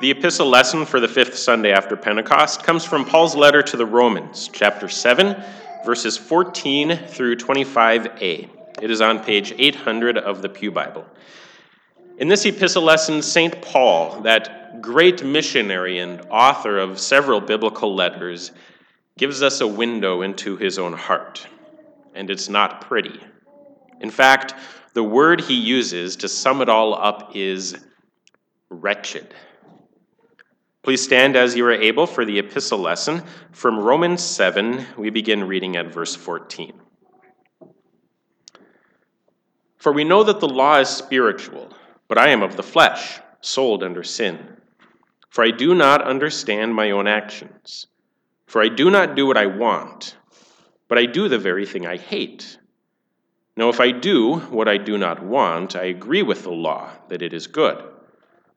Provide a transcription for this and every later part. The epistle lesson for the fifth Sunday after Pentecost comes from Paul's letter to the Romans, chapter 7, verses 14 through 25a. It is on page 800 of the Pew Bible. In this epistle lesson, St. Paul, that great missionary and author of several biblical letters, gives us a window into his own heart, and it's not pretty. In fact, the word he uses to sum it all up is wretched. Please stand as you are able for the epistle lesson. From Romans 7, we begin reading at verse 14. For we know that the law is spiritual, but I am of the flesh, sold under sin. For I do not understand my own actions. For I do not do what I want, but I do the very thing I hate. Now, if I do what I do not want, I agree with the law that it is good.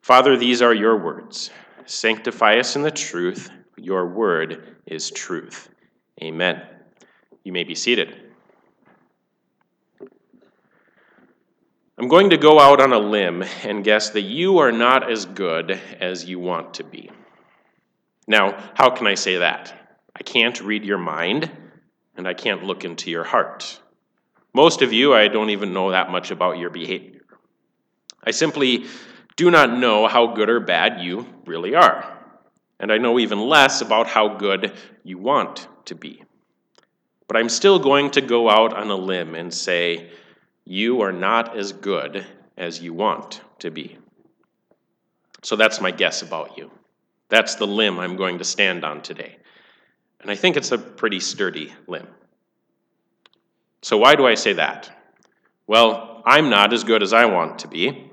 Father, these are your words. Sanctify us in the truth. Your word is truth. Amen. You may be seated. I'm going to go out on a limb and guess that you are not as good as you want to be. Now, how can I say that? I can't read your mind, and I can't look into your heart. Most of you, I don't even know that much about your behavior. I simply do not know how good or bad you really are. And I know even less about how good you want to be. But I'm still going to go out on a limb and say, you are not as good as you want to be. So that's my guess about you. That's the limb I'm going to stand on today. And I think it's a pretty sturdy limb. So why do I say that? Well, I'm not as good as I want to be.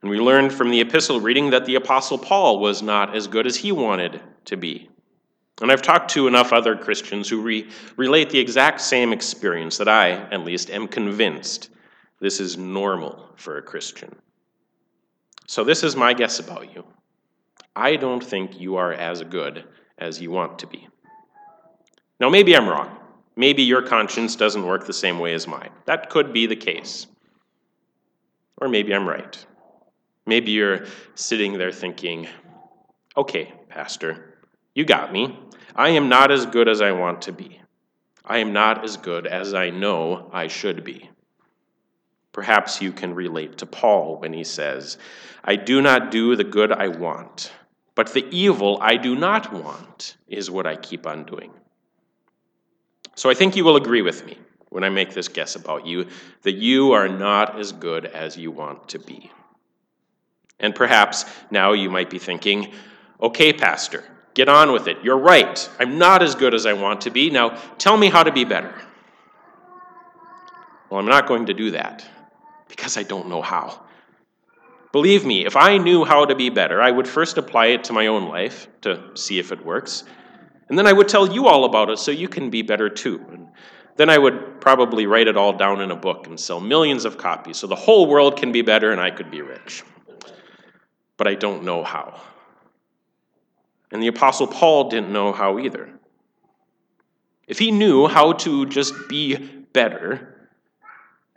And we learned from the epistle reading that the Apostle Paul was not as good as he wanted to be. And I've talked to enough other Christians who relate the exact same experience that I, at least, am convinced this is normal for a Christian. So this is my guess about you. I don't think you are as good as you want to be. Now, maybe I'm wrong. Maybe your conscience doesn't work the same way as mine. That could be the case. Or maybe I'm right. Maybe you're sitting there thinking, okay, Pastor, you got me. I am not as good as I want to be. I am not as good as I know I should be. Perhaps you can relate to Paul when he says, I do not do the good I want, but the evil I do not want is what I keep on doing. So I think you will agree with me when I make this guess about you, that you are not as good as you want to be. And perhaps now you might be thinking, okay, Pastor, get on with it. You're right. I'm not as good as I want to be. Now tell me how to be better. Well, I'm not going to do that because I don't know how. Believe me, if I knew how to be better, I would first apply it to my own life to see if it works. And then I would tell you all about it so you can be better too. And then I would probably write it all down in a book and sell millions of copies so the whole world can be better and I could be rich. But I don't know how. And the Apostle Paul didn't know how either. If he knew how to just be better,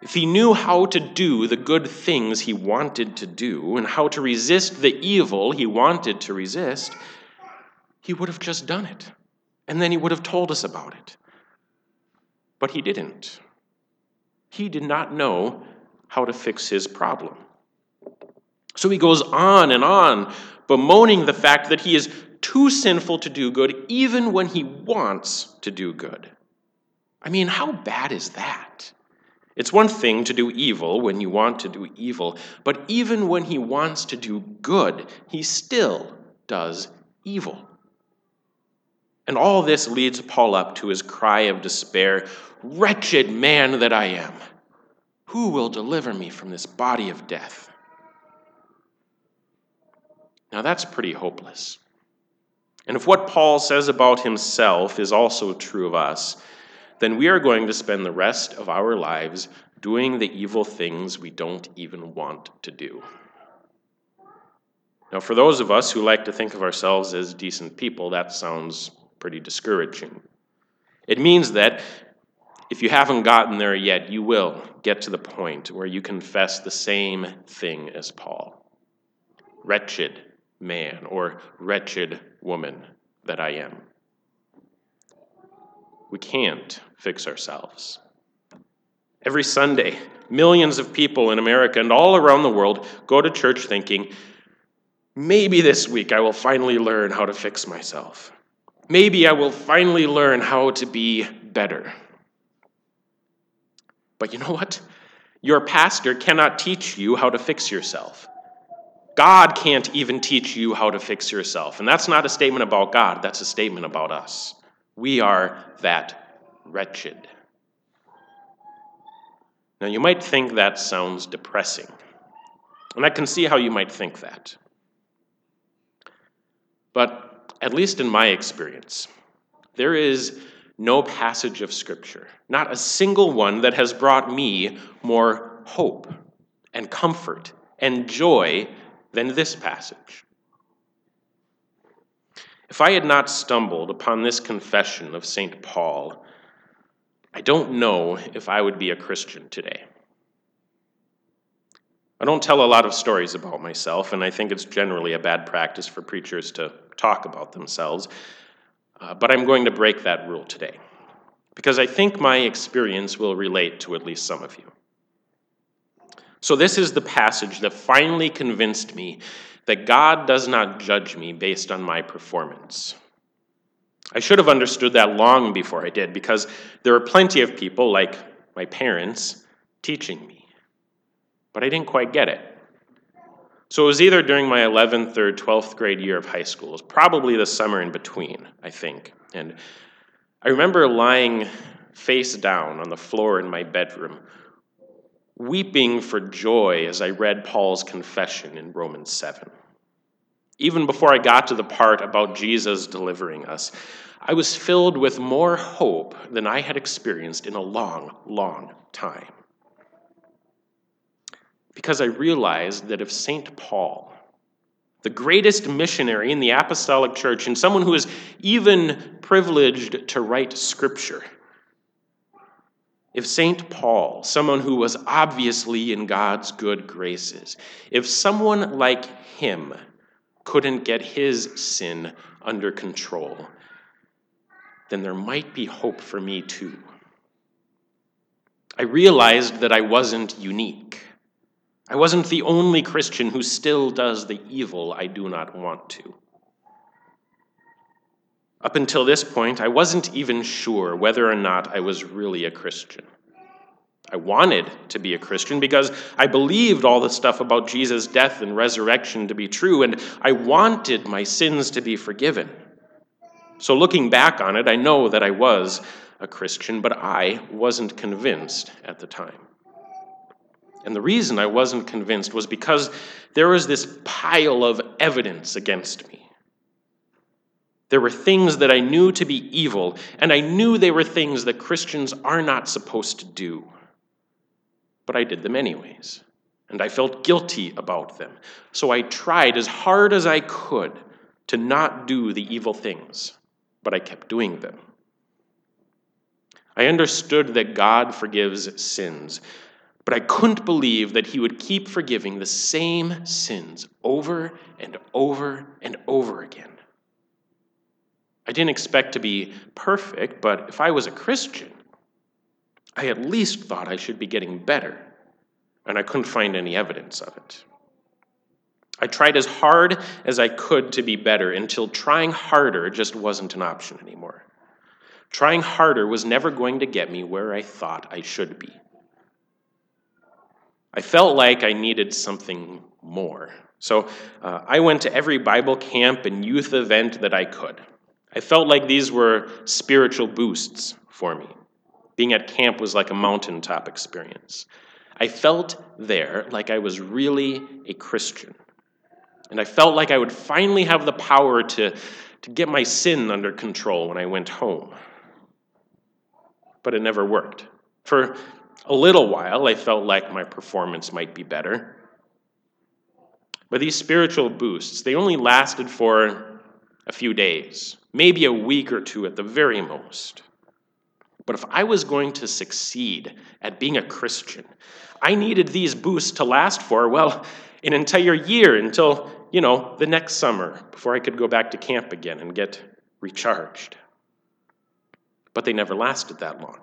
if he knew how to do the good things he wanted to do and how to resist the evil he wanted to resist, he would have just done it. And then he would have told us about it. But he didn't. He did not know how to fix his problem. So he goes on, bemoaning the fact that he is too sinful to do good, even when he wants to do good. I mean, how bad is that? It's one thing to do evil when you want to do evil, but even when he wants to do good, he still does evil. And all this leads Paul up to his cry of despair, "Wretched man that I am! Who will deliver me from this body of death?" Now that's pretty hopeless. And if what Paul says about himself is also true of us, then we are going to spend the rest of our lives doing the evil things we don't even want to do. Now, for those of us who like to think of ourselves as decent people, that sounds pretty discouraging. It means that if you haven't gotten there yet, you will get to the point where you confess the same thing as Paul. Wretched man or wretched woman that I am. We can't fix ourselves. Every Sunday, millions of people in America and all around the world go to church thinking, maybe this week I will finally learn how to fix myself. Maybe I will finally learn how to be better. But you know what? Your pastor cannot teach you how to fix yourself. God can't even teach you how to fix yourself. And that's not a statement about God, that's a statement about us. We are that wretched. Now, you might think that sounds depressing. And I can see how you might think that. But at least in my experience, there is no passage of Scripture, not a single one, that has brought me more hope and comfort and joy than this passage. If I had not stumbled upon this confession of St. Paul, I don't know if I would be a Christian today. I don't tell a lot of stories about myself, and I think it's generally a bad practice for preachers to talk about themselves, but I'm going to break that rule today, because I think my experience will relate to at least some of you. So this is the passage that finally convinced me that God does not judge me based on my performance. I should have understood that long before I did, because there were plenty of people, like my parents, teaching me. But I didn't quite get it. So it was either during my 11th or 12th grade year of high school. It was probably the summer in between, I think. And I remember lying face down on the floor in my bedroom, weeping for joy as I read Paul's confession in Romans 7. Even before I got to the part about Jesus delivering us, I was filled with more hope than I had experienced in a long, long time. Because I realized that if St. Paul, the greatest missionary in the Apostolic Church, and someone who is even privileged to write Scripture, if St. Paul, someone who was obviously in God's good graces, if someone like him couldn't get his sin under control, then there might be hope for me too. I realized that I wasn't unique. I wasn't the only Christian who still does the evil I do not want to. Up until this point, I wasn't even sure whether or not I was really a Christian. I wanted to be a Christian because I believed all the stuff about Jesus' death and resurrection to be true, and I wanted my sins to be forgiven. So looking back on it, I know that I was a Christian, but I wasn't convinced at the time. And the reason I wasn't convinced was because there was this pile of evidence against me. There were things that I knew to be evil, and I knew they were things that Christians are not supposed to do. But I did them anyways, and I felt guilty about them. So I tried as hard as I could to not do the evil things, but I kept doing them. I understood that God forgives sins, but I couldn't believe that he would keep forgiving the same sins over and over and over again. I didn't expect to be perfect, but if I was a Christian, I at least thought I should be getting better, and I couldn't find any evidence of it. I tried as hard as I could to be better until trying harder just wasn't an option anymore. Trying harder was never going to get me where I thought I should be. I felt like I needed something more. So I went to every Bible camp and youth event that I could. I felt like these were spiritual boosts for me. Being at camp was like a mountaintop experience. I felt there like I was really a Christian. And I felt like I would finally have the power to get my sin under control when I went home. But it never worked. For a little while, I felt like my performance might be better. But these spiritual boosts, they only lasted for a few days, maybe a week or two at the very most. But if I was going to succeed at being a Christian, I needed these boosts to last for, well, an entire year until, the next summer before I could go back to camp again and get recharged. But they never lasted that long.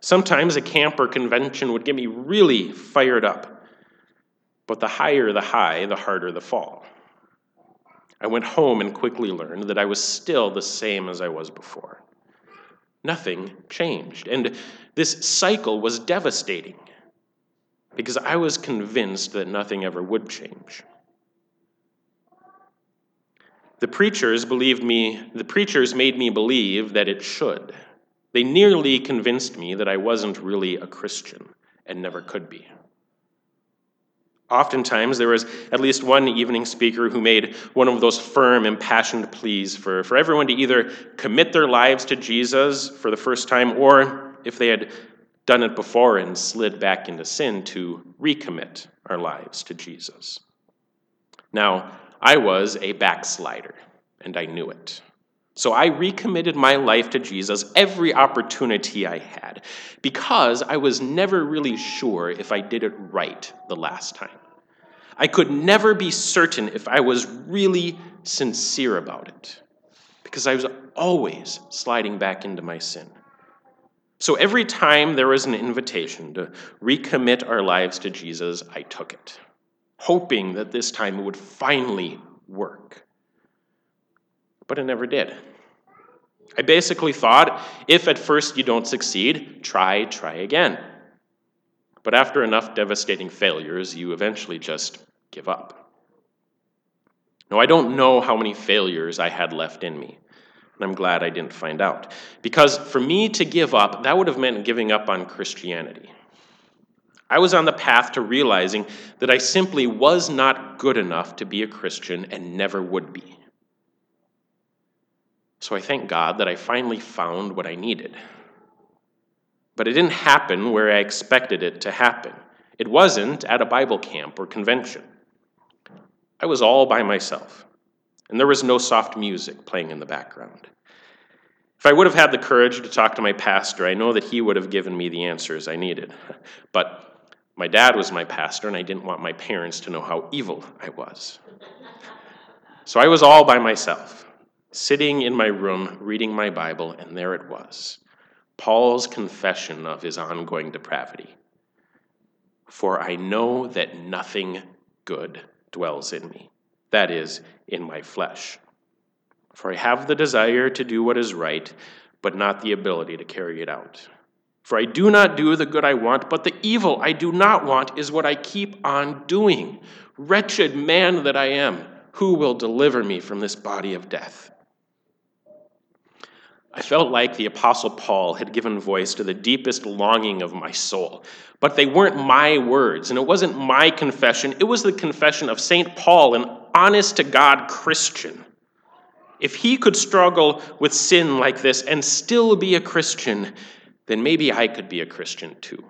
Sometimes a camp or convention would get me really fired up, but the higher the high, the harder the fall. I went home and quickly learned that I was still the same as I was before. Nothing changed, and this cycle was devastating because I was convinced that nothing ever would change. The preachers made me believe that it should. They nearly convinced me that I wasn't really a Christian and never could be. Oftentimes, there was at least one evening speaker who made one of those firm, impassioned pleas for everyone to either commit their lives to Jesus for the first time, or if they had done it before and slid back into sin, to recommit our lives to Jesus. Now, I was a backslider, and I knew it. So I recommitted my life to Jesus every opportunity I had because I was never really sure if I did it right the last time. I could never be certain if I was really sincere about it because I was always sliding back into my sin. So every time there was an invitation to recommit our lives to Jesus, I took it, hoping that this time it would finally work. But it never did. I basically thought, if at first you don't succeed, try again. But after enough devastating failures, you eventually just give up. Now, I don't know how many failures I had left in me, and I'm glad I didn't find out. Because for me to give up, that would have meant giving up on Christianity. I was on the path to realizing that I simply was not good enough to be a Christian and never would be. So I thank God that I finally found what I needed. But it didn't happen where I expected it to happen. It wasn't at a Bible camp or convention. I was all by myself, and there was no soft music playing in the background. If I would have had the courage to talk to my pastor, I know that he would have given me the answers I needed. But my dad was my pastor, and I didn't want my parents to know how evil I was. So I was all by myself, sitting in my room, reading my Bible, and there it was, Paul's confession of his ongoing depravity. For I know that nothing good dwells in me, that is, in my flesh. For I have the desire to do what is right, but not the ability to carry it out. For I do not do the good I want, but the evil I do not want is what I keep on doing. Wretched man that I am, who will deliver me from this body of death? I felt like the Apostle Paul had given voice to the deepest longing of my soul, but they weren't my words, and it wasn't my confession. It was the confession of St. Paul, an honest-to-God Christian. If he could struggle with sin like this and still be a Christian, then maybe I could be a Christian too.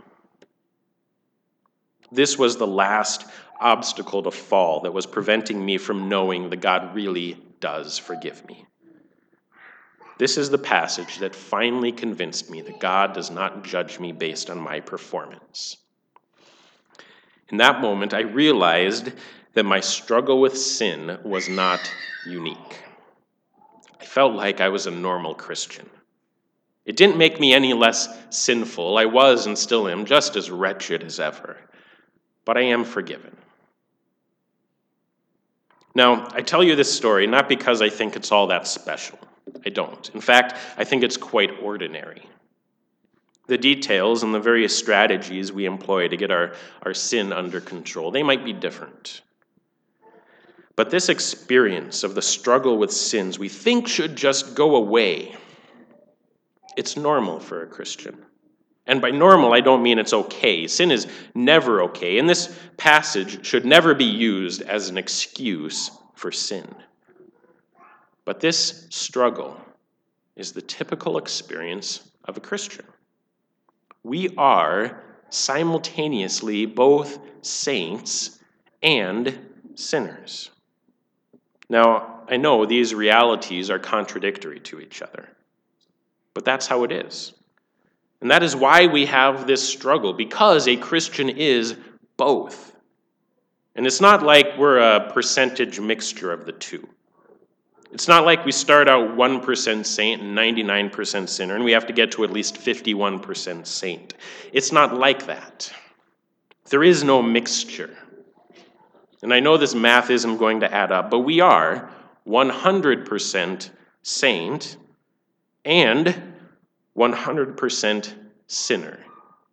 This was the last obstacle to fall that was preventing me from knowing that God really does forgive me. This is the passage that finally convinced me that God does not judge me based on my performance. In that moment, I realized that my struggle with sin was not unique. I felt like I was a normal Christian. It didn't make me any less sinful. I was and still am just as wretched as ever. But I am forgiven. Now, I tell you this story not because I think it's all that special. I don't. In fact, I think it's quite ordinary. The details and the various strategies we employ to get our sin under control, they might be different. But this experience of the struggle with sins we think should just go away, it's normal for a Christian. And by normal, I don't mean it's okay. Sin is never okay, and this passage should never be used as an excuse for sin. But this struggle is the typical experience of a Christian. We are simultaneously both saints and sinners. Now, I know these realities are contradictory to each other, but that's how it is. And that is why we have this struggle, because a Christian is both. And it's not like we're a percentage mixture of the two. It's not like we start out 1% saint and 99% sinner, and we have to get to at least 51% saint. It's not like that. There is no mixture. And I know this math isn't going to add up, but we are 100% saint and 100% sinner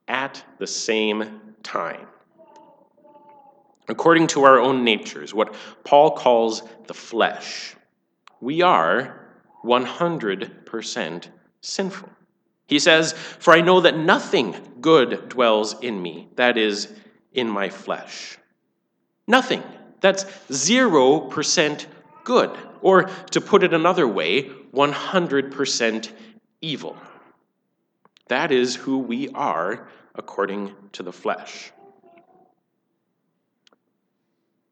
at the same time, according to our own natures, what Paul calls the flesh. We are 100% sinful. He says, "For I know that nothing good dwells in me, that is, in my flesh." Nothing. That's 0% good. Or, to put it another way, 100% evil. That is who we are according to the flesh.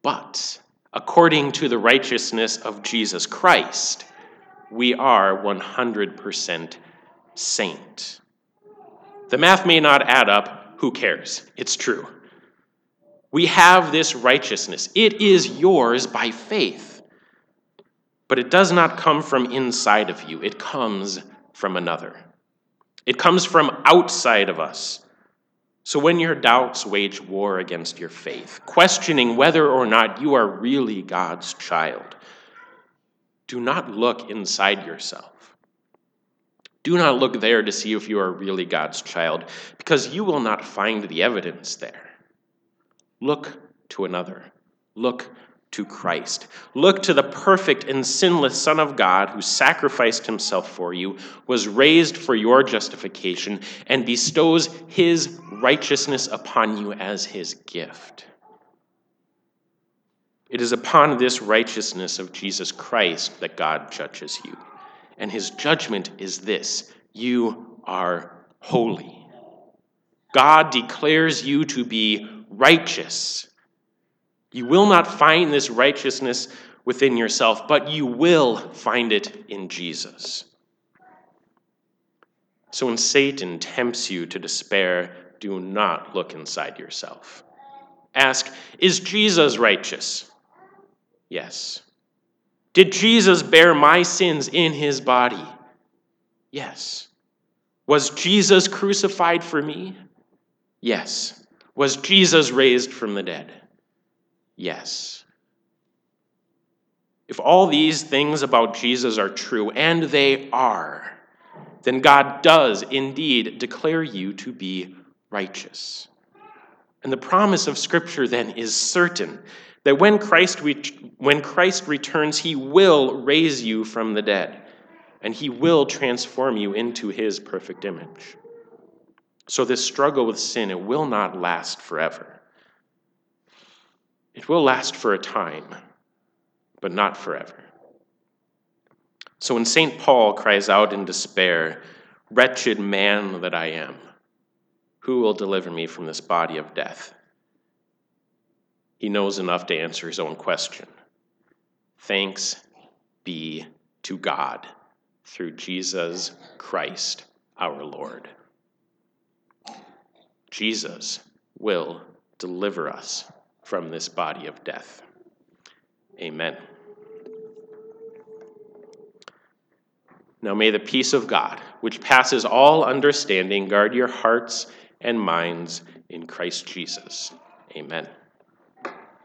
But according to the righteousness of Jesus Christ, we are 100% saint. The math may not add up. Who cares? It's true. We have this righteousness. It is yours by faith. But it does not come from inside of you. It comes from another. It comes from outside of us. So when your doubts wage war against your faith, questioning whether or not you are really God's child, do not look inside yourself. Do not look there to see if you are really God's child, because you will not find the evidence there. Look to another. Look to Christ. Look to the perfect and sinless Son of God who sacrificed himself for you, was raised for your justification, and bestows his righteousness upon you as his gift. It is upon this righteousness of Jesus Christ that God judges you. And his judgment is this: you are holy. God declares you to be righteous. You will not find this righteousness within yourself, but you will find it in Jesus. So when Satan tempts you to despair, do not look inside yourself. Ask, is Jesus righteous? Yes. Did Jesus bear my sins in his body? Yes. Was Jesus crucified for me? Yes. Was Jesus raised from the dead? Yes. If all these things about Jesus are true, and they are, then God does indeed declare you to be righteous. And the promise of Scripture then is certain that when Christ returns, he will raise you from the dead, and he will transform you into his perfect image. So this struggle with sin, it will not last forever. It will last for a time, but not forever. So when St. Paul cries out in despair, "Wretched man that I am, who will deliver me from this body of death?" he knows enough to answer his own question. Thanks be to God through Jesus Christ our Lord. Jesus will deliver us from this body of death. Amen. Now may the peace of God, which passes all understanding, guard your hearts and minds in Christ Jesus. Amen.